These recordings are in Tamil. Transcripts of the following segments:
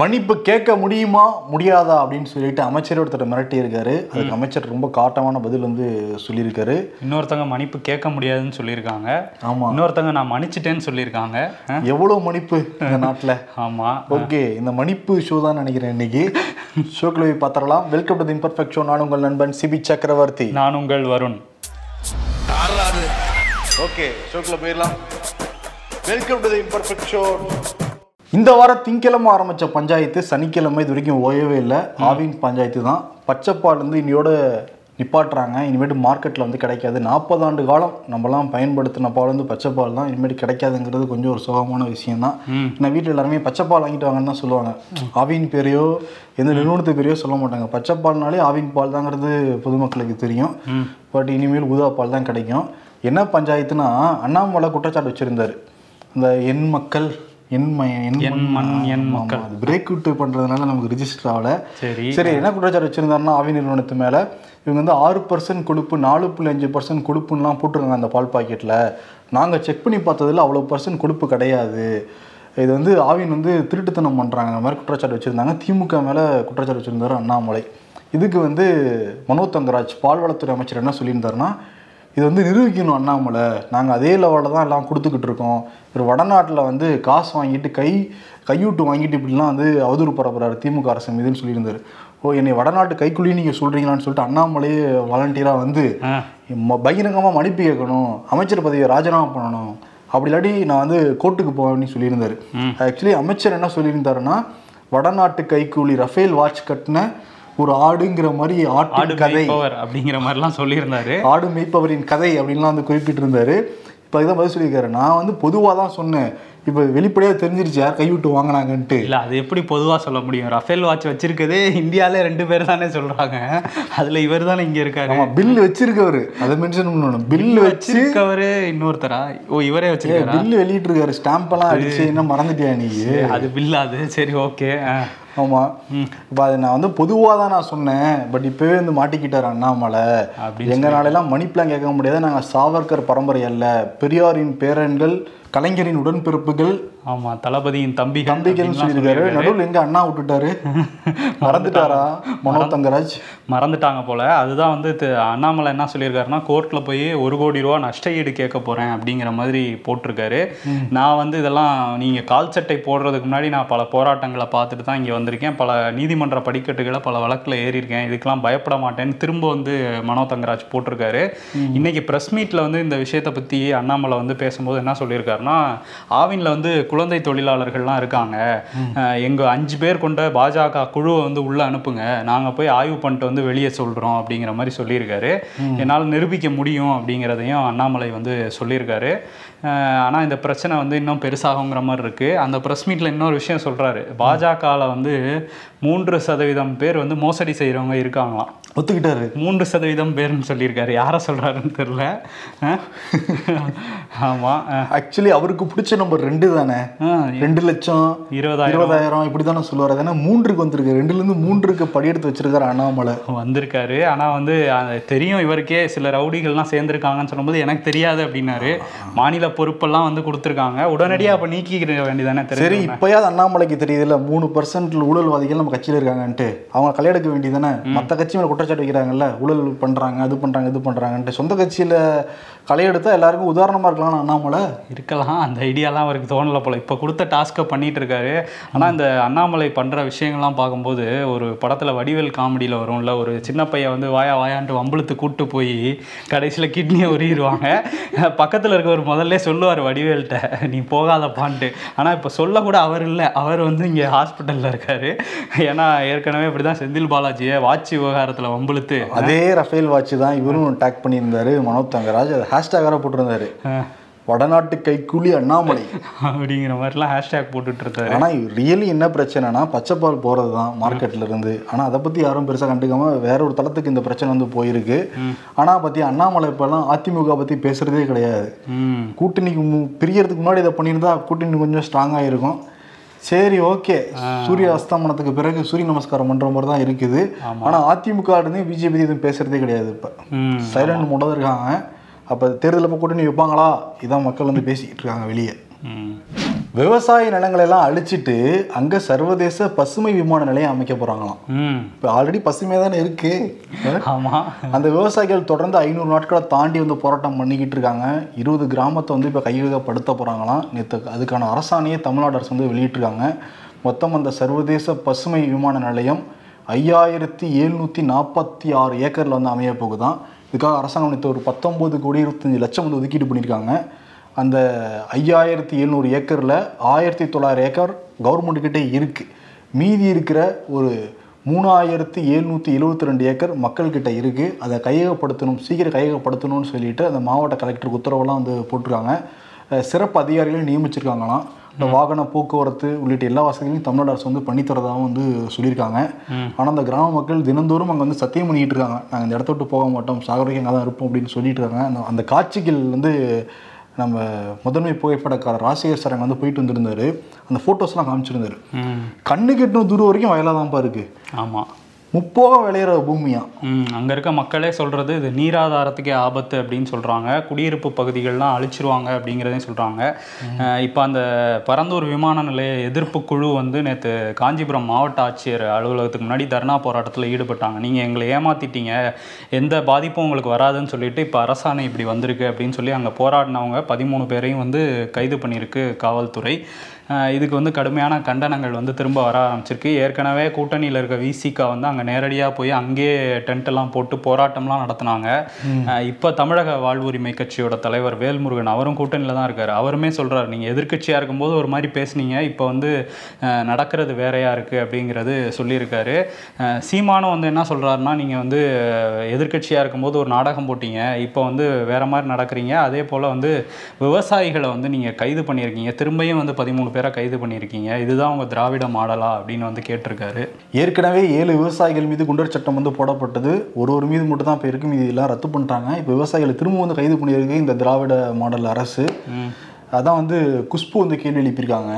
மன்னிப்பு கேட்க முடியுமா முடியாதா அப்படின்னு சொல்லிட்டு அமைச்சர் ஒருத்தர் மிரட்டி இருக்காரு. அதுக்கு அமைச்சர் ரொம்ப காட்டமான பதில் வந்து சொல்லியிருக்காரு. இன்னொருத்தவங்க மன்னிப்பு கேட்க முடியாதுன்னு சொல்லியிருக்காங்க. ஆமா, இன்னொருத்தவங்க நான் மன்னிச்சிட்டேன்னு சொல்லியிருக்காங்க. எவ்வளவு மன்னிப்பு இந்த நாட்டில்? ஆமா, ஓகே, இந்த மன்னிப்பு ஷோ தான் நினைக்கிறேன். இன்னைக்கு ஷோக்குள்ள போய் பார்த்துடலாம். Welcome to the imperfect show. நான் உங்கள் நண்பன் சிபி சக்கரவர்த்தி. நான் உங்கள் வருண். ஓகே, ஷோக்குள்ள போயிடலாம். Welcome to the imperfect show. இந்த வாரம் திங்கிழமை ஆரம்பித்த பஞ்சாயத்து சனிக்கிழமை இது வரைக்கும் ஓயவே இல்லை. ஆவின் பஞ்சாயத்து தான் பச்சைப்பாலேருந்து இனியோட நிப்பாட்டுறாங்க. இனிமேட்டு மார்க்கெட்டில் வந்து கிடைக்காது. 40 ஆண்டு காலம் நம்மலாம் பயன்படுத்தின பால் வந்து பச்சைப்பால் தான். இனிமேட்டு கிடைக்காதுங்கிறது கொஞ்சம் ஒரு சோகமான விஷயந்தான். நான் வீட்டில் எல்லாருமே பச்சைப்பால் வாங்கிட்டு வாங்கன்னு தான் சொல்லுவாங்க. ஆவின் பேரையோ எந்த நிறுவனத்து பேரையோ சொல்ல மாட்டாங்க. பச்சைப்பால்னாலே ஆவின் பால் தாங்கிறது பொதுமக்களுக்கு தெரியும். பட் இனிமேல் ஊதா பால் தான் கிடைக்கும். என்ன பஞ்சாயத்துனா, அண்ணாமலை குற்றச்சாட்டு வச்சுருந்தார். இந்த எண் மக்கள் பிரேக் விட்டு பண்றதுனால நமக்கு ரிஜிஸ்டர் ஆகல. சரி, என்ன குற்றச்சாட்டு வச்சிருந்தாருன்னா, ஆவின் நிறுவனத்து மேல இவங்க வந்து 6% கொழுப்பு 4.5% கொழுப்புலாம் போட்டிருக்காங்க அந்த பால் பாக்கெட்ல. நாங்க செக் பண்ணி பார்த்ததுல அவ்வளவு பர்சன்ட் கொழுப்பு கிடையாது. இது வந்து ஆவின் வந்து திருட்டுத்தனம் பண்றாங்க மாதிரி குற்றச்சாட்டு வச்சிருந்தாங்க. திமுக மேல குற்றச்சாட்டு வச்சிருந்தாரு அண்ணாமலை. இதுக்கு வந்து மனோ தங்கராஜ் பால்வளத்துறை அமைச்சர் என்ன சொல்லியிருந்தாருன்னா, இது வந்து நிரூபிக்கணும் அண்ணாமலை, நாங்கள் அதே லெவலில் தான் எல்லாம் கொடுத்துக்கிட்டு இருக்கோம். இவர் வடநாட்டில் வந்து காசு வாங்கிட்டு கையூட்டு வாங்கிட்டு இப்படிலாம் வந்து அவதூறு பரப்புறாரு திமுக அரசு மீதுன்னு சொல்லியிருந்தார். ஓ, என்னை வடநாட்டு கைக்குள்ளேயே நீங்கள் சொல்கிறீங்களான்னு சொல்லிட்டு அண்ணாமலையே வாலண்டியராக வந்து பகிரங்கமாக மன்னிப்பு கேட்கணும், அமைச்சர் பதவியை ராஜினாமா பண்ணணும், அப்படி இல்லாட்டி நான் வந்து கோர்ட்டுக்கு போவேன்னு சொல்லியிருந்தார். ஆக்சுவலி அமைச்சர் என்ன சொல்லியிருந்தாருன்னா, வடநாட்டு கைக்கூலி ரஃபேல் வாட்ச் கட்டின ஒரு ஆடுங்கிற மாதிரி ஆட்டு கதை அப்படிங்கிற மாதிரிலாம் சொல்லியிருந்தாரு. ஆடு மேய்ப்பவரின் கதை அப்படின்லாம் வந்து குறிப்பிட்டு இருந்தாரு. இப்போ அதுதான் பதில் சொல்லியிருக்காரு, நான் வந்து பொதுவாக தான் சொன்னேன். இப்போ வெளிப்படையாக தெரிஞ்சிருச்சு யார் கைவிட்டு வாங்கினாங்கன்ட்டு. இல்லை, அது எப்படி பொதுவாக சொல்ல முடியும்? ரஃபேல் வாட்ச் வச்சிருக்கதே இந்தியாவிலே 2 பேர் தானே சொல்கிறாங்க. அதில் இவர் தானே இங்கே இருக்காரு. பில் வச்சிருக்கவர், அதை மென்ஷன் பண்ணணும். பில் வச்சிருக்கவர் இன்னொருத்தரா? ஓ, இவரே வச்சிருக்காரு. பில் வெளியிட்டிருக்காரு, ஸ்டாம்பெல்லாம் அடிச்சு. என்ன மறந்துட்டியா நீ? அது பில், அது சரி, ஓகே. ஆமாம், இப்போ அது நான் வந்து பொதுவாக தான் நான் சொன்னேன், பட் இப்போவே வந்து மாட்டிக்கிட்டார் அண்ணாமலை. எங்களாலெல்லாம் மன்னிப்புலாம் கேட்க முடியாது, நாங்கள் சாவர்கர் பரம்பரை அல்ல, பெரியாரின் பேரன்கள், கலைஞரின் உடன்பிறப்புகள், ஆமா, தளபதியின் தம்பிகள் சொல்லியிருக்காரு. நடுவில் எங்க அண்ணா விட்டுட்டாரு? மறந்துட்டாரா மனோ தங்கராஜ்? மறந்துட்டாங்க போல. அதுதான் வந்து அண்ணாமலை என்ன சொல்லியிருக்காருன்னா, கோர்ட்ல போய் 1 கோடி ரூபா நஷ்டஈடு கேட்க போறேன் அப்படிங்கிற மாதிரி போட்டிருக்காரு. நான் வந்து இதெல்லாம் நீங்க கால் சட்டை போடுறதுக்கு முன்னாடி நான் பல போராட்டங்களை பார்த்துட்டு தான் இங்க வந்திருக்கேன், பல நீதிமன்ற படிக்கட்டுகளை பல வழக்குல ஏறி இருக்கேன், இதுக்கெல்லாம் பயப்பட மாட்டேன்னு திரும்ப வந்து மனோ தங்கராஜ் போட்டிருக்காரு. இன்னைக்கு பிரஸ் மீட்ல வந்து இந்த விஷயத்தை பத்தி அண்ணாமலை வந்து பேசும்போது என்ன சொல்லியிருக்காருன்னா, ஆவின்ல வந்து குழந்தை தொழிலாளர்கள்லாம் இருக்காங்க, எங்கள் 5 பேர் கொண்ட பாஜக குழுவை வந்து உள்ளே அனுப்புங்க, நாங்கள் போய் ஆய்வு பண்ணிட்டு வந்து வெளியே சொல்கிறோம் அப்படிங்கிற மாதிரி சொல்லியிருக்காரு. என்னால் நிரூபிக்க முடியும் அப்படிங்கிறதையும் அண்ணாமலை வந்து சொல்லியிருக்காரு. ஆனால் இந்த பிரச்சனை வந்து இன்னும் பெருசாகுங்கிற மாதிரி இருக்குது. அந்த ப்ரெஸ் மீட்டில் இன்னொரு விஷயம் சொல்கிறாரு, பாஜகவில் வந்து 3% வந்து மோசடி செய்கிறவங்க இருக்காங்களாம். ஒத்துக்கிட்டாரு. 3% பேர்னு சொல்லியிருக்காரு. யாரை சொல்கிறாருன்னு தெரில. ஆமாம், ஆக்சுவலி அவருக்கு பிடிச்ச நம்பர் 2 தானே. 2,20,000 இப்படி தானே சொல்லுவார். ஏன்னா 3க்கு வந்திருக்காரு. 2லேருந்து 3க்கு படியெடுத்து வச்சிருக்காரு அண்ணாமலை. வந்திருக்காரு. ஆனால் வந்து தெரியும் இவருக்கே, சில ரவுடிகள்லாம் சேர்ந்துருக்காங்கன்னு சொல்லும்போது எனக்கு தெரியாது அப்படின்னாரு. மாநில பொறுப்பெல்லாம் வந்து கொடுத்துருக்காங்க, உடனடியாக அப்போ நீக்கிக்கிற வேண்டியதானே. சரி, இப்போயாவது அண்ணாமலைக்கு தெரியுது இல்லை 3% ஊழல்வாதிகள் நம்ம கட்சியில் இருக்காங்கன்ட்டு. அவங்க கலையெடுக்க வேண்டியதானே. மற்ற கட்சி மேலே குற்றச்சாட்டு வைக்கிறாங்கல்ல, ஊழல் பண்ணுறாங்க, அது பண்ணுறாங்க, இது பண்ணுறாங்கன்ட்டு. சொந்த கட்சியில் கலையெடுத்தால் எல்லாருக்கும் உதாரணமாக இருக்கலாம் அண்ணாமலை. இருக்கலாம், அந்த ஐடியாலாம் அவருக்கு தோணலை போல். இப்போ கொடுத்த டாஸ்க்கை பண்ணிகிட்டு இருக்காரு. ஆனால் இந்த அண்ணாமலை பண்ணுற விஷயங்கள்லாம் பார்க்கும்போது, ஒரு படத்தில் வடிவேல் காமெடியில் வரும்ல, ஒரு சின்ன பையன் வந்து வாயா வாயான்ட்டு வம்புழுத்து கூப்பிட்டு போய் கடைசியில் கிட்னியை உருகிடுவாங்க. பக்கத்தில் இருக்க ஒரு முதல்ல சொல்லுவார் வடிவேல்கிட்ட, நீ போகாதப்பான்ட்டு. ஆனால் இப்போ சொல்லக்கூட அவர் இல்லை, அவர் வந்து இங்கே ஹாஸ்பிட்டலில் இருக்கார். ஏன்னா ஏற்கனவே இப்படி தான் செந்தில் பாலாஜியை வாட்ச் விவகாரத்தில் வம்புழுத்து, அதே ரஃபேல் வாட்ச் தான் இவரும் டேக் பண்ணியிருந்தார் மனோ தங்கராஜ். அது ஹேஷ்டாக வேற போட்டிருந்தாரு, வடநாட்டு கைக்கூலி அண்ணாமலை அப்படிங்கிற மாதிரிலாம் ஹேஷ்டேக் போட்டுட்டு இருக்காரு. ஆனால் ரியலி என்ன பிரச்சனைனா, பச்சைப்பால் போகிறது தான் மார்க்கெட்டில் இருந்து. ஆனால் அதை பற்றி யாரும் பெருசாக கண்டுக்காமல் வேற ஒரு தளத்துக்கு இந்த பிரச்சனை வந்து போயிருக்கு. ஆனால் பற்றி அண்ணாமலை இப்போலாம் அதிமுக பற்றி பேசுகிறதே கிடையாது. கூட்டணிக்கு பிரியறதுக்கு முன்னாடி இதை பண்ணியிருந்தா கூட்டணி கொஞ்சம் ஸ்ட்ராங்காக இருக்கும். சரி, ஓகே, சூரிய அஸ்தமனத்துக்கு பிறகு சூரிய நமஸ்காரம் பண்ணுற மாதிரி தான் இருக்குது. ஆனால் அதிமுக இருந்து பிஜேபி எதுவும் பேசுகிறதே கிடையாது. இப்போ சைலண்ட் மோட இருக்காங்க. அப்போ தேர்தலில் கூட்டணி வைப்பாங்களா, இதான் மக்கள் வந்து பேசிக்கிட்டு இருக்காங்க வெளியே. விவசாய நிலங்களெல்லாம் அழிச்சிட்டு அங்கே சர்வதேச பசுமை விமான நிலையம் அமைக்க போகிறாங்களாம். இப்போ ஆல்ரெடி பசுமையாக தானே இருக்குது. ஆமாம், அந்த விவசாயிகள் தொடர்ந்து 500 நாட்களை தாண்டி வந்து போராட்டம் பண்ணிக்கிட்டு இருக்காங்க. 20 கிராமத்தை வந்து இப்போ கையகப்படுத்த போகிறாங்களாம். நேற்று அதுக்கான அரசாணையை தமிழ்நாடு அரசு வந்து வெளியிட்டிருக்காங்க. மொத்தம் அந்த சர்வதேச பசுமை விமான நிலையம் 5746 ஏக்கரில் வந்து அமைய போகுதான். இதுக்காக அரசாங்கம் நேற்று ஒரு 19,25,00,000 வந்து ஒதுக்கீடு பண்ணியிருக்காங்க. அந்த 5700 ஏக்கரில் 1900 ஏக்கர் கவர்மெண்ட்டுக்கிட்டே இருக்குது. மீதி இருக்கிற ஒரு 3772 ஏக்கர் மக்கள்கிட்ட இருக்குது. அதை கையகப்படுத்தணும், சீக்கிரம் கையகப்படுத்தணும்னு சொல்லிட்டு அந்த மாவட்ட கலெக்டருக்கு உத்தரவெல்லாம் வந்து போட்டிருக்காங்க. சிறப்பு அதிகாரிகளையும் நியமிச்சிருக்காங்களாம். இந்த வாகன போக்குவரத்து உள்ளிட்ட எல்லா வசதிகளையும் தமிழ்நாடு அரசு வந்து பண்ணித்தரதாகவும் வந்து சொல்லியிருக்காங்க. ஆனால் அந்த கிராம மக்கள் தினந்தோறும் அங்கே வந்து சத்தியம் பண்ணிக்கிட்டு இருக்காங்க, நாங்கள் இந்த இடத்த விட்டு போக மாட்டோம், சாகரிக்கு அங்கே தான் இருப்போம் அப்படின்னு சொல்லிட்டு இருக்காங்க. அந்த அந்த காட்சிகள் வந்து நம்ம முதன்மை புகைப்படக்காரர் ராஜசேகர் சார் அங்கே வந்து போயிட்டு வந்துருந்தார். அந்த ஃபோட்டோஸ்லாம் காமிச்சிருந்தார். கண்ணு கெட்டின தூரம் வரைக்கும் வயலாக தான்ப்பா இருக்குது. ஆமாம், முப்போக விளையிற பூமியா. அங்கே இருக்க மக்களே சொல்கிறது இது நீராதாரத்துக்கே ஆபத்து அப்படின்னு சொல்கிறாங்க. குடியிருப்பு பகுதிகள்லாம் அழிச்சிருவாங்க அப்படிங்கிறதையும் சொல்கிறாங்க. இப்போ அந்த பரந்தூர் விமான நிலைய எதிர்ப்பு குழு வந்து நேற்று காஞ்சிபுரம் மாவட்ட ஆட்சியர் அலுவலகத்துக்கு முன்னாடி தர்ணா போராட்டத்தில் ஈடுபட்டாங்க. நீங்கள் எங்களை ஏமாற்றிட்டீங்க, எந்த பாதிப்பும் உங்களுக்கு வராதுன்னு சொல்லிட்டு இப்போ அரசாணை இப்படி வந்திருக்கு அப்படின்னு சொல்லி அங்கே போராடினவங்க 13 பேரையும் வந்து கைது பண்ணியிருக்கு காவல்துறை. இதுக்கு வந்து கடுமையான கண்டனங்கள் வந்து திரும்ப வர ஆரம்பிச்சிருக்கு. ஏற்கனவே கூட்டணியில் இருக்க விசிகா வந்து அங்கே நேரடியாக போய் அங்கேயே டென்ட்டெல்லாம் போட்டு போராட்டம்லாம் நடத்தினாங்க. இப்போ தமிழக வாழ்வுரிமை கட்சியோட தலைவர் வேல்முருகன் அவரும் கூட்டணியில் தான் இருக்கார். அவருமே சொல்கிறார், நீங்கள் எதிர்கட்சியாக இருக்கும்போது ஒரு மாதிரி பேசுனீங்க, இப்போ வந்து நடக்கிறது வேறையாக இருக்குது அப்படிங்கிறது சொல்லியிருக்காரு. சீமானும் வந்து என்ன சொல்கிறாருன்னா, நீங்கள் வந்து எதிர்கட்சியாக இருக்கும்போது ஒரு நாடகம் போட்டீங்க, இப்போ வந்து வேறு மாதிரி நடக்கிறீங்க. அதே போல் வந்து விவசாயிகளை வந்து நீங்கள் கைது பண்ணியிருக்கீங்க, திரும்பியும் வந்து 13 பேரை கைது பண்ணியிருக்கீங்க, இதுதான் உங்கள் திராவிட மாடலா அப்படின்னு வந்து கேட்டிருக்காரு. ஏற்கனவே 7 விவசாயிகள் மீது குண்டர் சட்டம் வந்து போடப்பட்டது. ஒரு மீது மட்டும் தான் இப்போ இருக்கும், இது எல்லாம் ரத்து பண்ணிட்டாங்க. இப்போ விவசாயிகளை திரும்ப வந்து கைது பண்ணியிருக்கு இந்த திராவிட மாடல் அரசு. அதான் வந்து குஷ்பூ வந்து கேள்வி எழுப்பியிருக்காங்க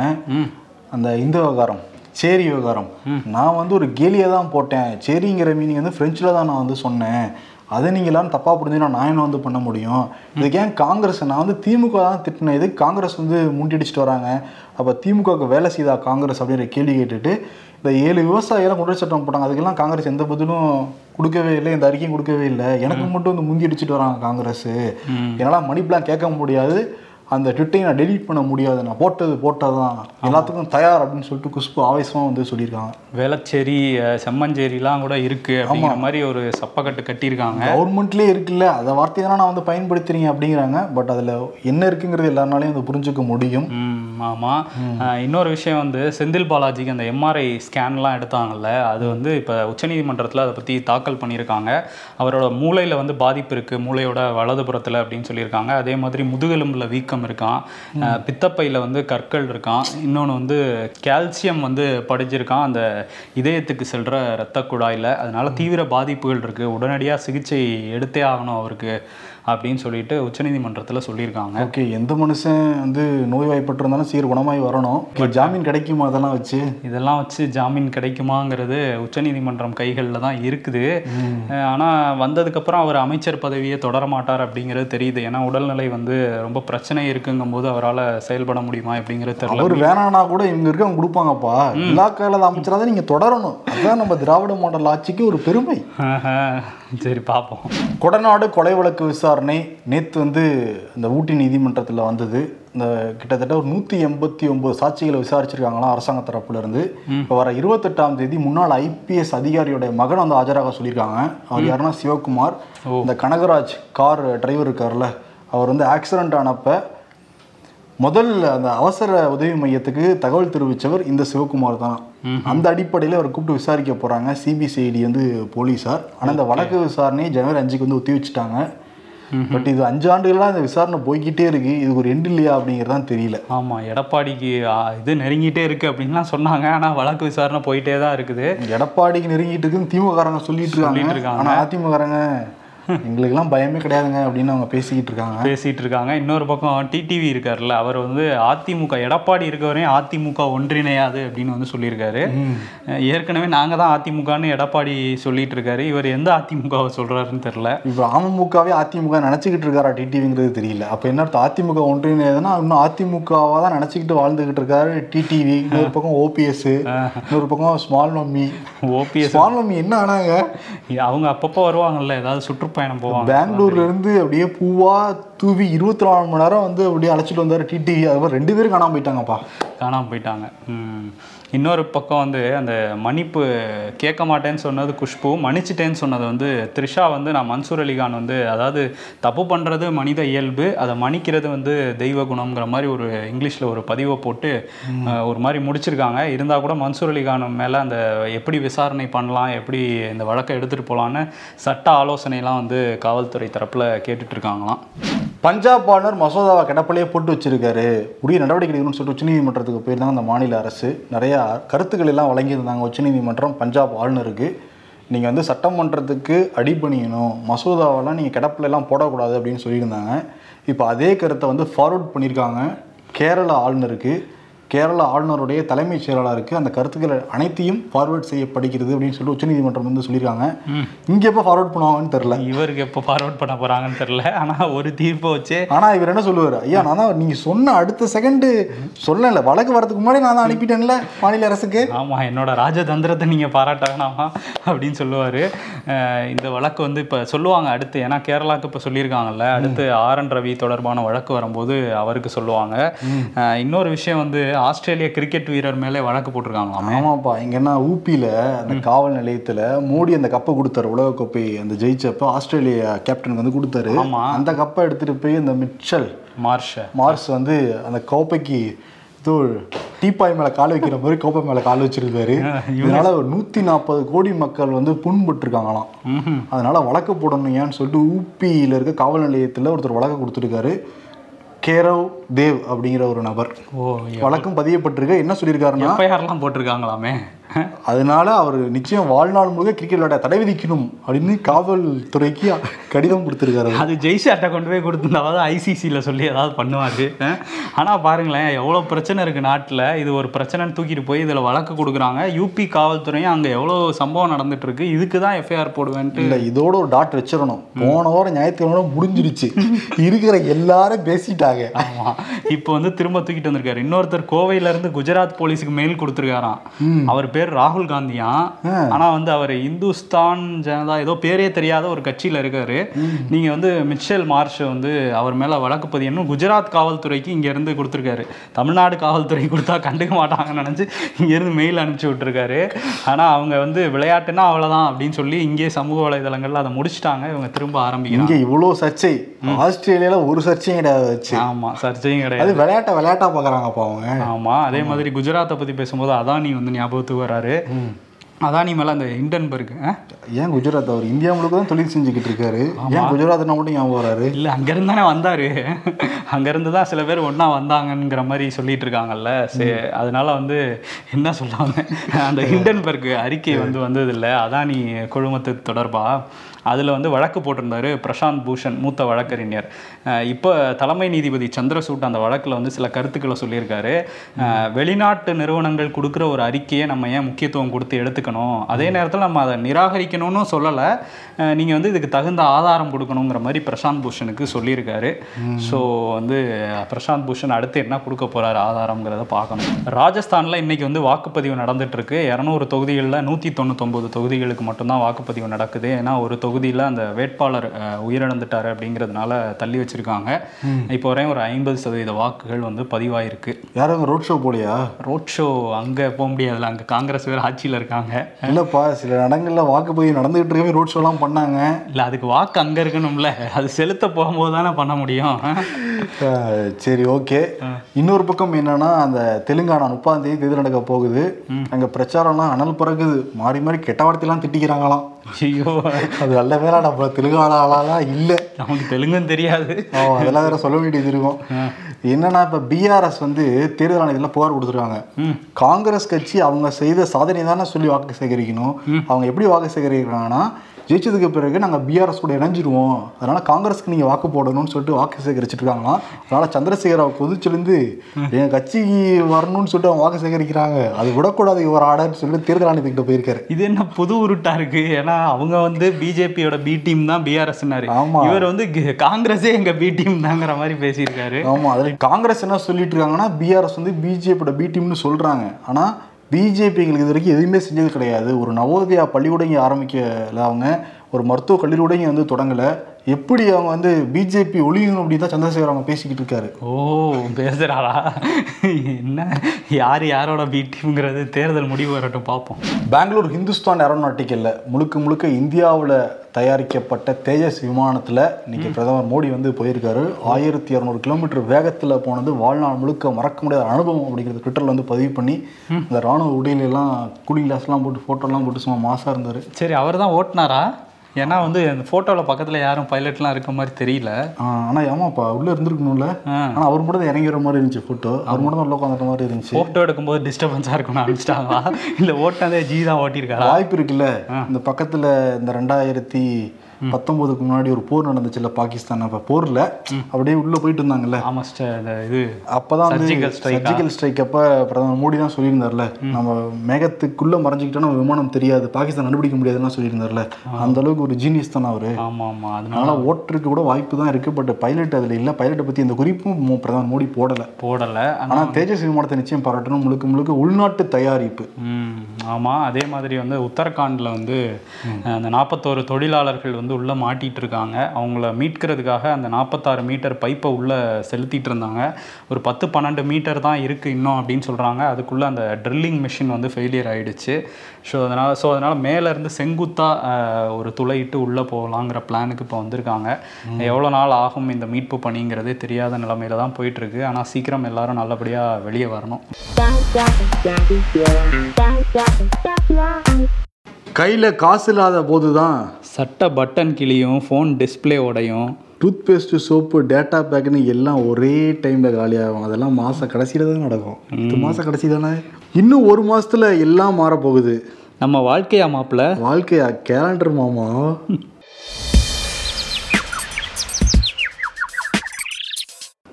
அந்த இந்த விவகாரம், சேரி விவகாரம். நான் வந்து ஒரு கேலியை தான் போட்டேன், சேரிங்கிற மீனிங் வந்து ஃப்ரெஞ்சில் தான் நான் வந்து சொன்னேன், அதை நீங்கள் எல்லாரும் தப்பாக புரிஞ்சுன்னா நான் என்ன வந்து பண்ண முடியும்? இதுக்கு ஏன் காங்கிரஸ், நான் வந்து திமுக தான் திட்டினேன், இது காங்கிரஸ் வந்து முண்டியடிச்சிட்டு வராங்க, அப்போ திமுகவுக்கு வேலை செய்தா காங்கிரஸ் அப்படிங்கிற கேள்வி கேட்டுட்டு இந்த 7 விவசாயிகளாம் குண்டர் சட்டம் போட்டாங்க. அதுக்கெல்லாம் காங்கிரஸ் எந்த பதிலும் கொடுக்கவே இல்லை, எந்த அறிக்கையும் கொடுக்கவே இல்லை. எனக்கு மட்டும் வந்து முந்தியடிச்சிட்டு வராங்க காங்கிரஸ், என்னால் மணி பிளான் கேட்க முடியாது, அந்த ட்விட்டையும் நான் டெலீட் பண்ண முடியாது, நான் போட்டதான் எல்லாத்துக்கும் தயார் அப்படின்னு சொல்லிட்டு குஷ்பு ஆவேசமாக வந்து சொல்லியிருக்காங்க. வேளச்சேரி செம்மஞ்சேரிலாம் கூட இருக்குது அப்படிங்கிற மாதிரி ஒரு சப்பக்கட்டு கட்டியிருக்காங்க. கவர்மெண்ட்லேயே இருக்குல்ல, அதை வார்த்தை தானே நான் வந்து பயன்படுத்துறீங்க அப்படிங்கிறாங்க. பட் அதில் என்ன இருக்குங்கிறது எல்லாருனாலையும் வந்து புரிஞ்சுக்க முடியும். ஆமாம், இன்னொரு விஷயம் வந்து செந்தில் பாலாஜிக்கு அந்த எம்ஆர்ஐ ஸ்கேன்லாம் எடுத்தாங்கல்ல, அது வந்து இப்போ உச்சநீதிமன்றத்தில் அதை பற்றி தாக்கல் பண்ணியிருக்காங்க. அவரோட மூளையில் வந்து பாதிப்பு இருக்குது, மூளையோட வலதுபுறத்தில் அப்படின்னு சொல்லியிருக்காங்க. அதே மாதிரி முதுகெலும்பில் வீக்கம் இருக்கான், பித்தப்பையில் வந்து கற்கள் இருக்கான், இன்னொன்று வந்து கால்சியம் வந்து படிஞ்சிருக்கான் அந்த இதயத்துக்கு செல்ற இரத்த குழாயில். அதனால தீவிர பாதிப்புகள் இருக்குது, உடனடியாக சிகிச்சை எடுத்தே ஆகணும் அவருக்கு அப்படின்னு சொல்லிட்டு உச்சநீதிமன்றத்தில் சொல்லியிருக்காங்க. ஓகே, எந்த மனுஷன் வந்து நோய்வாய்ப்பட்டு இருந்தாலும் சீர் குணமாய் வரணும். ஜாமீன் கிடைக்குமா? இதெல்லாம் வச்சு ஜாமீன் கிடைக்குமாங்கிறது உச்சநீதிமன்றம் கைகளில் தான் இருக்குது. ஆனால் வந்ததுக்கப்புறம் அவர் அமைச்சர் பதவியை தொடரமாட்டார் அப்படிங்கிறது தெரியுது. ஏன்னா உடல்நிலை வந்து ரொம்ப பிரச்சனை இருக்குங்கும் போது அவரால் செயல்பட முடியுமா அப்படிங்கிறது தெரியல. அவர் வேணானா கூட இவங்க இருக்கு அவங்க கொடுப்பாங்கப்பா, எல்லா கையில் அமைச்சராக தான் நீங்கள் தொடரணும், அதுதான் நம்ம திராவிட மாடல் ஆட்சிக்கு ஒரு பெருமை. சரி பார்ப்போம். கொடநாடு கொலை வழக்கு விசாரணை நேற்று வந்து இந்த ஊட்டி நீதிமன்றத்தில் வந்தது. இந்த கிட்டத்தட்ட ஒரு 189 சாட்சிகளை விசாரிச்சிருக்காங்களாம் அரசாங்க தரப்புலேருந்து. இப்போ வர 28ஆம் தேதி முன்னாள் IPS அதிகாரியோடைய மகன் வந்து ஆஜராக சொல்லியிருக்காங்க. அவர் யாருன்னா சிவகுமார், இந்த கனகராஜ் கார் டிரைவர் இருக்கார்ல, அவர் வந்து ஆக்சிடெண்ட் ஆனப்போ முதல் அந்த அவசர உதவி மையத்துக்கு தகவல் தெரிவித்தவர் இந்த சிவகுமார் தான். அந்த அடிப்படையில் அவர் கூப்பிட்டு விசாரிக்க போகிறாங்க சிபிசிஐடி வந்து போலீஸார். ஆனால் இந்த வழக்கு விசாரணையை ஜனவரி 5க்கு வந்து ஒத்தி வச்சுட்டாங்க. பட் இது 5 ஆண்டுகளாக இந்த விசாரணை போய்கிட்டே இருக்கு, இதுக்கு ஒரு எண்டு இல்லையா அப்படிங்கிறதான் தெரியல. ஆமாம், எடப்பாடிக்கு இது நெருங்கிட்டே இருக்கு அப்படின்லாம் சொன்னாங்க, ஆனால் வழக்கு விசாரணை போயிட்டே தான் இருக்குது. எடப்பாடிக்கு நெருங்கிட்டு இருக்குன்னு திமுககாரங்க சொல்லிட்டு இருக்காங்க, ஆனால் அதிமுககாரங்க எங்களுக்கெல்லாம் பயமே கிடையாதுங்க அப்படின்னு அவங்க பேசிக்கிட்டு இருக்காங்க. இன்னொரு பக்கம் டிடிவி இருக்கார்ல, அவர் வந்து அதிமுக எடப்பாடி இருக்கவரையும் அதிமுக ஒன்றிணையாது அப்படின்னு வந்து சொல்லியிருக்காரு. ஏற்கனவே நாங்கள் தான் அதிமுகன்னு எடப்பாடி சொல்லிட்டு இருக்காரு, இவர் எந்த அதிமுகவை சொல்றாருன்னு தெரியல. இப்போ அமமுகவே அதிமுக நினைச்சுக்கிட்டு இருக்காரா டிடிவிங்கிறது தெரியல. அப்போ என்ன அர்த்தம்? அதிமுக ஒன்றிணையாதுன்னா இன்னும் அதிமுகவா தான் நினைச்சுக்கிட்டு வாழ்ந்துகிட்டு இருக்காரு டிடிவி. இன்னொரு பக்கம் ஓபிஎஸ், இன்னொரு பக்கம் small mummy. OPS small mummy என்ன ஆனாங்க? அவங்க அப்பப்போ வருவாங்கல்ல, ஏதாவது சுற்றுப்பயணம் போவாங்க. பெங்களூர்ல இருந்து அப்படியே பூவா தூவி 24 மணி நேரம் வந்து அப்படியே அழைச்சிட்டு வந்தார் டிடிவி. அதுக்கப்புறம் 2 பேரும் காணாமல் போயிட்டாங்க. இன்னொரு பக்கம் வந்து அந்த மன்னிப்பு கேட்க மாட்டேன்னு சொன்னது குஷ்பூ, மன்னிச்சிட்டேன்னு சொன்னது வந்து த்ரிஷா. வந்து நான் மன்சூர் அலிகான் வந்து, அதாவது தப்பு பண்ணுறது மனித இயல்பு, அதை மன்னிக்கிறது வந்து தெய்வ குணம்ங்கிற மாதிரி ஒரு இங்கிலீஷில் ஒரு பதிவை போட்டு ஒரு மாதிரி முடிச்சிருக்காங்க. இருந்தால் கூட மன்சூர் அலிகான் மேலே அந்த எப்படி விசாரணை பண்ணலாம், எப்படி இந்த வழக்கை எடுத்துகிட்டு போகலான்னு சட்ட ஆலோசனைலாம் வந்து காவல்துறை தரப்பில் கேட்டுட்ருக்காங்களாம். பஞ்சாப் ஆளுநர் மசோதாவை கிடப்பிலேயே போட்டு வச்சிருக்காரு, உரிய நடவடிக்கை எடுக்கணும்னு சொல்லிட்டு உச்சநீதிமன்றத்துக்கு போயிருந்தாங்க அந்த மாநில அரசு. நிறையா கருத்துக்கள் எல்லாம் வழங்கியிருந்தாங்க உச்சநீதிமன்றம் பஞ்சாப் ஆளுநருக்கு. நீங்கள் வந்து சட்டமன்றத்துக்கு அடிபணியணும், மசோதாவெல்லாம் நீங்கள் கிடப்பிலெல்லாம் போடக்கூடாது அப்படின்னு சொல்லியிருந்தாங்க. இப்போ அதே கருத்தை வந்து ஃபார்வர்ட் பண்ணியிருக்காங்க கேரள ஆளுநருக்கு. கேரள ஆளுநருடைய தலைமைச் செயலாளருக்கு அந்த கருத்துக்கள் அனைத்தையும் ஃபார்வேர்ட் செய்யப்படுகிறது அப்படின்னு சொல்லிட்டு உச்சநீதிமன்றம் வந்து சொல்லியிருக்காங்க. இங்கே எப்போ ஃபார்வேர்ட் பண்ணுவாங்கன்னு தெரில, இவருக்கு எப்போ ஃபார்வேர்ட் பண்ண போகிறாங்கன்னு தெரில. ஆனால் ஒரு தீர்ப்பை வச்சு, ஆனால் இவர் என்ன சொல்லுவார்? ஐயா நான் தான் நீங்கள் சொன்ன அடுத்த செகண்டு சொல்லல, வழக்கு வரதுக்கு முன்னாடி நான் தான் அனுப்பிட்டேன்ல மாநில அரசுக்கு. ஆமாம், என்னோட ராஜதந்திரத்தை நீங்கள் பாராட்டாங்கண்ணாமா அப்படின்னு சொல்லுவார். இந்த வழக்கு வந்து இப்போ சொல்லுவாங்க அடுத்து, ஏன்னா கேரளாவுக்கு இப்போ சொல்லியிருக்காங்கல்ல, அடுத்து RN ரவி தொடர்பான வழக்கு வரும்போது அவருக்கு சொல்லுவாங்க. இன்னொரு விஷயம் வந்து ஆஸ்திரேலியா கிரிக்கெட் வீரர் மேலே வழக்கு போட்டிருக்காங்களாம். ஆமாப்பா, இங்கன்னா ஊபியில் அந்த காவல் நிலையத்தில் மோடி அந்த கப்பை கொடுத்தாரு, உலக கோப்பை அந்த ஜெயிச்சப்போ ஆஸ்திரேலியா கேப்டனுக்கு வந்து கொடுத்தாரு. அந்த கப்பை எடுத்துகிட்டு போய் இந்த மார்ஷ் வந்து அந்த கோப்பைக்கு டீப்பாய் மேலே கால் வைக்கிற மாதிரி கோப்பை மேலே கால் வச்சிருக்காரு. இதனால 140 கோடி மக்கள் வந்து புண்பட்டு இருக்காங்களாம். அதனால வழக்கு போடணுங்கன்னு சொல்லிட்டு ஊபியில் இருக்க காவல் நிலையத்தில் ஒருத்தர் வழக்கு கொடுத்துருக்காரு, கேரவ் தேவ் அப்படிங்கிற ஒரு நபர். வழக்கம் பதியப்பட்டிருக்கு. என்ன சொல்லியிருக்காருன்னா எஃப்ஐஆர்லாம் போட்டிருக்காங்களாமே. அதனால அவர் நிச்சயம் வாழ்நாள் முழுக்க கிரிக்கெட் விளையாட தடை விதிக்கணும் அப்படின்னு காவல்துறைக்கு கடிதம் கொடுத்துருக்காரு. அது ஜெய்ஷாட்டை கொண்டு போய் கொடுத்துருந்தாவது ஐசிசியில் சொல்லி ஏதாவது பண்ணுவாரு. ஆனால் பாருங்களேன் எவ்வளோ பிரச்சனை இருக்குது நாட்டில், இது ஒரு பிரச்சனைன்னு தூக்கிட்டு போய் இதில் வழக்கு கொடுக்குறாங்க. யூபி காவல்துறையும் அங்கே எவ்வளோ சம்பவம் நடந்துட்டு இருக்கு, இதுக்கு தான் எஃப்ஐஆர் போடுவேன்ட்டு இல்லை, இதோட ஒரு டாட் வச்சிடணும். போன வாரம் ஞாயிற்றுக்கிழமை முடிஞ்சிருச்சு, இருக்கிற எல்லாரும் பேசிட்டாங்க. ஆமாம், இப்போ வந்து திரும்ப தூக்கிட்டு வந்திருக்காரு. இன்னொருத்தர் கோவையிலேருந்து குஜராத் போலீஸுக்கு மெயில் கொடுத்துருக்காராம். அவர் பேர் ராகுல் காந்தியா, ஆனா வந்து அவர் இந்துஸ்தான் ஜனதா ஏதோ பேரே தெரியாத ஒரு கட்சியில இருக்காரு. நீங்க வந்து மிச்சல் மார்ஷ் வந்து அவர் மேல வழக்கு பதியணும். குஜராத் காவல்துறைக்கு இங்க இருந்து கொடுத்துருக்காரு, தமிழ்நாடு காவல்துறை கொடுத்தா கண்டுக்க மாட்டாங்கன்னு நினைச்சு இங்க இருந்து மெயில் அனுப்பிச்சு விட்டுருக்காரு. ஆனா அவங்க வந்து விளையாட்டுன்னா அவ்வளவுதான் அப்படின்னு சொல்லி இங்கே சமூக வலைதளங்கள்ல அதை முடிச்சுட்டாங்க. இவங்க திரும்ப ஆரம்பிக்கிறாங்க. இவ்வளவு சர்ச்சை ஆஸ்திரேலியால ஒரு சர்ச்சையும் கிடையாது. ஆமா, சர்ச்சையும் கிடையாது, விளையாட்டை விளையாட்டா பாக்குறாங்கப்பா அவங்க. ஆமா, அதே மாதிரி குஜராத்தை பத்தி பேசும்போது அதானி வந்து ஞாபகத்துக்கு வராரு. அதானி மேல அந்த இண்டன்பர்க் ஏன் குஜராத், அவர் இந்தியா முழுக்க தான் தொழில் செஞ்சுக்கிட்டு இருக்காரு, ஏன் குஜராத்னா மட்டும் ஞாபகம் வராரு? இல்லை, அங்கேருந்து தானே வந்தாரு, அங்கேருந்து தான் சில பேர் ஒன்றா வந்தாங்கங்கிற மாதிரி சொல்லிட்டு இருக்காங்கல்ல. சரி, அதனால வந்து என்ன சொல்லுவாங்க, அந்த இண்டன்பர்க் அறிக்கை வந்து வந்ததில்லை அதானி குழுமத்து தொடர்பாக. அதில் வந்து வழக்கு போட்டிருந்தார் பிரசாந்த் பூஷன், மூத்த வழக்கறிஞர். இப்போ தலைமை நீதிபதி சந்திரசூட் அந்த வழக்கில் வந்து சில கருத்துக்களை சொல்லியிருக்காரு. வெளிநாட்டு நிறுவனங்கள் கொடுக்குற ஒரு அறிக்கையை நம்ம ஏன் முக்கியத்துவம் கொடுத்து எடுத்துக்கணும், அதே நேரத்தில் நம்ம அதை நிராகரிக்கணும்னு சொல்லலை, நீங்கள் வந்து இதுக்கு தகுந்த ஆதாரம் கொடுக்கணுங்கிற மாதிரி பிரசாந்த் பூஷனுக்கு சொல்லியிருக்காரு. ஸோ வந்து பிரசாந்த் பூஷன் அடுத்து என்ன கொடுக்க போகிறார் ஆதாரங்கிறத பார்க்கணும். ராஜஸ்தானில் இன்றைக்கி வந்து வாக்குப்பதிவு நடந்துகிட்ருக்கு. 200 தொகுதிகளில் 199 தொகுதிகளுக்கு மட்டும்தான் வாக்குப்பதிவு நடக்குது. ஏன்னா ஒரு தொகுதியில் அந்த வேட்பாளர் உயிரிழந்துட்டார் அப்படிங்கிறதுனால தள்ளி வச்சிருக்காங்க. இப்போ வரையும் ஒரு 50% வாக்குகள் வந்து பதிவாயிருக்கு. யாரும் ரோட் ஷோ போலியா? ரோட் ஷோ அங்கே போக முடியாதுல்ல, அங்கே காங்கிரஸ் வேறு ஆட்சியில் இருக்காங்க. இல்லைப்பா, சில இடங்களில் வாக்குப்பதிவு நடந்துகிட்டு இருக்கவே ரோட் ஷோலாம் பண்ணாங்க. இல்லை, அதுக்கு வாக்கு அங்கே இருக்கணும்ல, அது செலுத்த போகும்போது தானே பண்ண முடியும். சரி, ஓகே. இன்னொரு பக்கம் என்னன்னா அந்த தெலுங்கானா 30ஆம் தேதி தேர்தல் நடக்க போகுது. அங்கே பிரச்சாரம்லாம் அனல் பறக்குது, மாறி மாறி கெட்ட வார்த்தையெல்லாம் திட்டிக்கிறாங்களாம். ஐயோ, அது நல்ல பேரா நம்ம தெலுங்கானா ஆளாலாம் இல்லை, நமக்கு தெலுங்கும் தெரியாது. ஓ, அதெல்லாம் வேற சொல்ல வேண்டியது இருக்கும். என்னன்னா இப்போ பிஆர்எஸ் வந்து தேர்தல் ஆணையத்தில் புகார் கொடுத்துருக்காங்க. காங்கிரஸ் கட்சி அவங்க செய்த சாதனை தானே சொல்லி வாக்கு சேகரிக்கணும், அவங்க எப்படி வாக்கு சேகரிக்கிறாங்கன்னா ஜெயிச்சதுக்கு பிறகு நாங்கள் பிஆர்எஸ் கூட இணைஞ்சிடுவோம், அதனால் காங்கிரஸ்க்கு நீங்கள் வாக்கு போடணும்னு சொல்லிட்டு வாக்கு சேகரிச்சுட்ருக்காங்களாம். அதனால் சந்திரசேகரை பொதுச்சிலிருந்து என் கட்சிக்கு வரணும்னு சொல்லிட்டு அவங்க வாக்கு சேகரிக்கிறாங்க, அது விடக்கூடாது இவர் ஆர்டர்னு சொல்லிட்டு தேர்தல் ஆணையத்துக்கிட்ட போயிருக்காரு. இது என்ன புது உருட்டாக இருக்குது, ஏன்னா அவங்க வந்து பிஜேபியோட பி டீம் தான் பிஆர்எஸ்னாரு, இவர் வந்து காங்கிரஸே எங்கள் பி டீம் தாங்கிற மாதிரி பேசியிருக்காரு. ஆமாம், அதில் காங்கிரஸ் என்ன சொல்லிட்டு இருக்காங்கன்னா பிஆர்எஸ் வந்து பிஜேபியோட பி டீம்னு சொல்கிறாங்க. ஆனால் பிஜேபி எங்களுக்கு இது வரைக்கும் எதுவுமே செஞ்சது கிடையாது. ஒரு நவோதயா பள்ளிக்கூடங்க ஆரம்பிக்கல, அவங்க ஒரு மருத்துவ கல்லூரியோடய வந்து தொடங்கலை. எப்படி அவங்க வந்து பிஜேபி ஒழியணும் அப்படி தான் சந்திரசேகர் அவங்க பேசிக்கிட்டு இருக்காரு. ஓ பேசுகிறாளா என்ன, யார் யாரோட பிடிங்கிறது தேர்தல் முடிவு வரட்டும் பார்ப்போம். பெங்களூர் ஹிந்துஸ்தான் ஏரோநாட்டிக்கல்ல முழுக்க முழுக்க இந்தியாவில் தயாரிக்கப்பட்ட தேஜஸ் விமானத்தில் இன்றைக்கி பிரதமர் மோடி வந்து போயிருக்காரு. 1200 கிலோமீட்டர் வேகத்தில் போனது வாழ்நாள் முழுக்க மறக்க முடியாத அனுபவம் அப்படிங்கிறது ட்விட்டரில் வந்து பதிவு பண்ணி இந்த ராணுவ உடையிலெல்லாம் கூலிங் கிளாஸ்லாம் போட்டு ஃபோட்டோலாம் போட்டு சும்மா மாசாக இருந்தார். சரி, அவர் தான் ஓட்டினாரா? ஏன்னா வந்து அந்த ஃபோட்டோவில் பக்கத்தில் யாரும் பைலட்லாம் இருக்க மாதிரி தெரியல. ஆனால் ஏமாப்பா உள்ளே இருந்துருக்கணும்ல. ஆனால் அவர் மட்டும் தான் இறங்கிற மாதிரி இருந்துச்சு ஃபோட்டோ, அவர் மட்டும் தான் உள்ள உட்காந்துற மாதிரி இருந்துச்சு. ஃபோட்டோ எடுக்கும்போது டிஸ்டர்பன்ஸாக இருக்கும்னு ஆரம்பிச்சிட்டாங்களா, இல்லை ஓட்டாதே ஜி தான் ஓட்டியிருக்காரு? வாய்ப்பு இருக்குல்ல. இந்த பக்கத்தில் இந்த 2019க்கு முன்னாடி ஒரு போர் நடந்துச்சுல்ல பாகிஸ்தான், அப்போ போரில் அப்படியே உள்ளே போயிட்டு இருந்தாங்கல்ல. இது அப்போ தான் சர்ஜிக்கல் ஸ்ட்ரைக் அப்போ பிரதமர் மோடி தான் சொல்லியிருந்தார்ல, நம்ம மேகத்துக்குள்ளே மறைஞ்சிக்கிட்டோன்னா விமானம் தெரியாது, பாகிஸ்தான் கண்டுபிடிக்க முடியாதுன்னா சொல்லியிருந்தார்ல. அந்தளவுக்கு ஒரு ஜீனியஸ் தானே அவர். ஆமாம் ஆமாம், அதனால ஓட்டருக்கு கூட வாய்ப்பு தான் இருக்குது. பட் பைலட் அதில் இல்லை, பைலட்டை பற்றி எந்த குறிப்பும் பிரதமர் மோடி போடலை. ஆனால் தேஜஸ் விமானத்தை நிச்சயம் பாராட்டணும், முழுக்க முழுக்க உள்நாட்டு தயாரிப்பு. ஆமாம், அதே மாதிரி வந்து உத்தரகாண்டில் வந்து அந்த 41 தொழிலாளர்கள் வந்து உள்ளே மாட்டிகிட்டு இருக்காங்க. அவங்கள மீட்கிறதுக்காக அந்த 46 மீட்டர் பைப்பை உள்ளே செலுத்திட்டு இருந்தாங்க. ஒரு 10-12 மீட்டர் தான் இருக்குது இன்னும் அப்படின்னு சொல்கிறாங்க. அதுக்குள்ளே அந்த ட்ரில்லிங் மிஷின் வந்து ஃபெயிலியர் ஆகிடுச்சு. ஸோ அதனால் மேலேருந்து செங்குத்தாக ஒரு துளையிட்டு உள்ளே போகலாங்கிற பிளானுக்கு இப்போ வந்திருக்காங்க. எவ்வளோ நாள் ஆகும் இந்த மீட்பு பணிங்கிறதே தெரியாத நிலைமையில தான் போயிட்டுருக்கு. ஆனால் சீக்கிரம் எல்லாரும் நல்லபடியாக வெளியே வரணும். கையில் காசு இல்லாத போது தான் சட்டை பட்டன் கிளியும், ஃபோன் டிஸ்பிளே உடையும், டூத் பேஸ்ட்டு, சோப்பு, டேட்டா பேக்குன்னு எல்லாம் ஒரே டைமில் காலியாகும். அதெல்லாம் மாத கடைசியில் தான் நடக்கும். இந்த மாத கடைசி தானே, இன்னும் ஒரு மாதத்தில் எல்லாம் மாறப்போகுது. நம்ம வாழ்க்கையா மாப்பிள்ள, வாழ்க்கையா கேலண்டர் மாமா.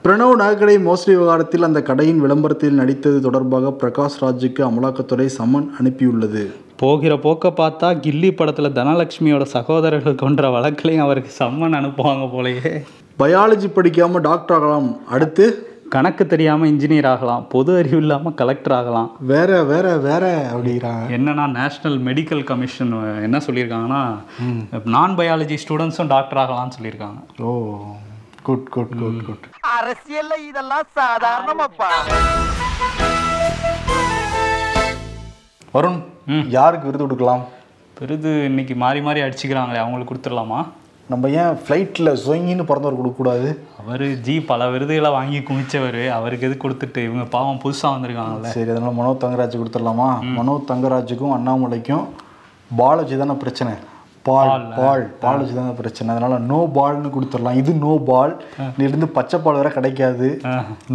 பிரணவ் நகைக்கடை மோசடி விவகாரத்தில் அந்த கடையின் விளம்பரத்தில் நடித்தது தொடர்பாக பிரகாஷ் ராஜுக்கு அமலாக்கத்துறை சம்மன் அனுப்பியுள்ளது. போகிற போக்க பார்த்தா கில்லி படத்தில் தனலட்சுமியோட சகோதரர்கள் கொன்ற வழக்கிலையும் அவருக்கு சம்மன் அனுப்புவாங்க போலயே. பயாலஜி படிக்காமல் டாக்டர் ஆகலாம், அடுத்து கணக்கு தெரியாமல் இன்ஜினியர் ஆகலாம், பொது அறிவு இல்லாமல் கலெக்டர் ஆகலாம், வேற வேற வேற அப்படிங்கிறாங்க. என்னன்னா நேஷ்னல் மெடிக்கல் கமிஷன் என்ன சொல்லியிருக்காங்கன்னா நான் பயாலஜி ஸ்டூடெண்ட்ஸும் டாக்டர் ஆகலாம்னு சொல்லியிருக்காங்க. Oh good good good good. அரசியல்ல இதெல்லாம் சாதாரணமாப்பா. வருண், யாருக்கு விருது கொடுக்கலாம்? விருது இன்னைக்கு மாறி மாறி அடிச்சுக்கிறாங்களே, அவங்களுக்கு கொடுத்துடலாமா? நம்ம ஏன் ஃப்ளைட்டில் சுவங்கின்னு பிறந்தவர் கொடுக்கக்கூடாது? அவர் ஜி பல விருதுகளை வாங்கி குமிச்சவர், அவருக்கு எது கொடுத்துட்டு இவங்க பாவம் புதுசாக வந்திருக்காங்கல்ல. சரி, அதனால் மனோ தங்கராஜ் கொடுத்துடலாமா? மனோ தங்கராஜுக்கும் அண்ணாமலைக்கும் பாலாஜி தானே பிரச்சனை, பால் வச்சு தான் பிரச்சனை. அதனால நோ பால்னு கொடுத்துடலாம். இது நோ பால், இருந்து பச்சை பால் வர கிடைக்காது.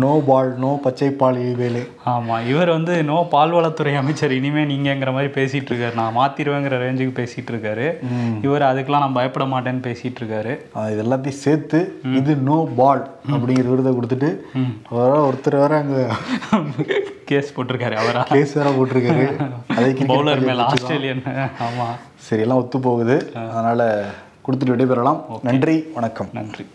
நோ பால், நோ பச்சை பால் வேலை. ஆமாம், இவர் வந்து நோ பால்வளத்துறை அமைச்சர் இனிமேல் நீங்கிற மாதிரி பேசிகிட்டு இருக்காரு. நான் மாற்றிடுவேங்கிற ரேஞ்சுக்கு பேசிகிட்டு இருக்காரு இவர். அதுக்கெலாம் நான் பயப்பட மாட்டேன்னு பேசிகிட்டு இருக்காரு. இது எல்லாத்தையும் சேர்த்து இது நோ பால் அப்படிங்கிற விருதை கொடுத்துட்டு வர ஒருத்தர் வர அங்கே கேஸ் போட்டிருக்காரு. அவரா கேஸ் வேற போட்டிருக்காரு அதுக்கு பவுலர் மேலே, ஆஸ்திரேலியன். ஆமாம், சரி, எல்லாம் ஒத்து போகுது. அதனால் கொடுத்துட்டு விடைபெறலாம். நன்றி, வணக்கம். நன்றி.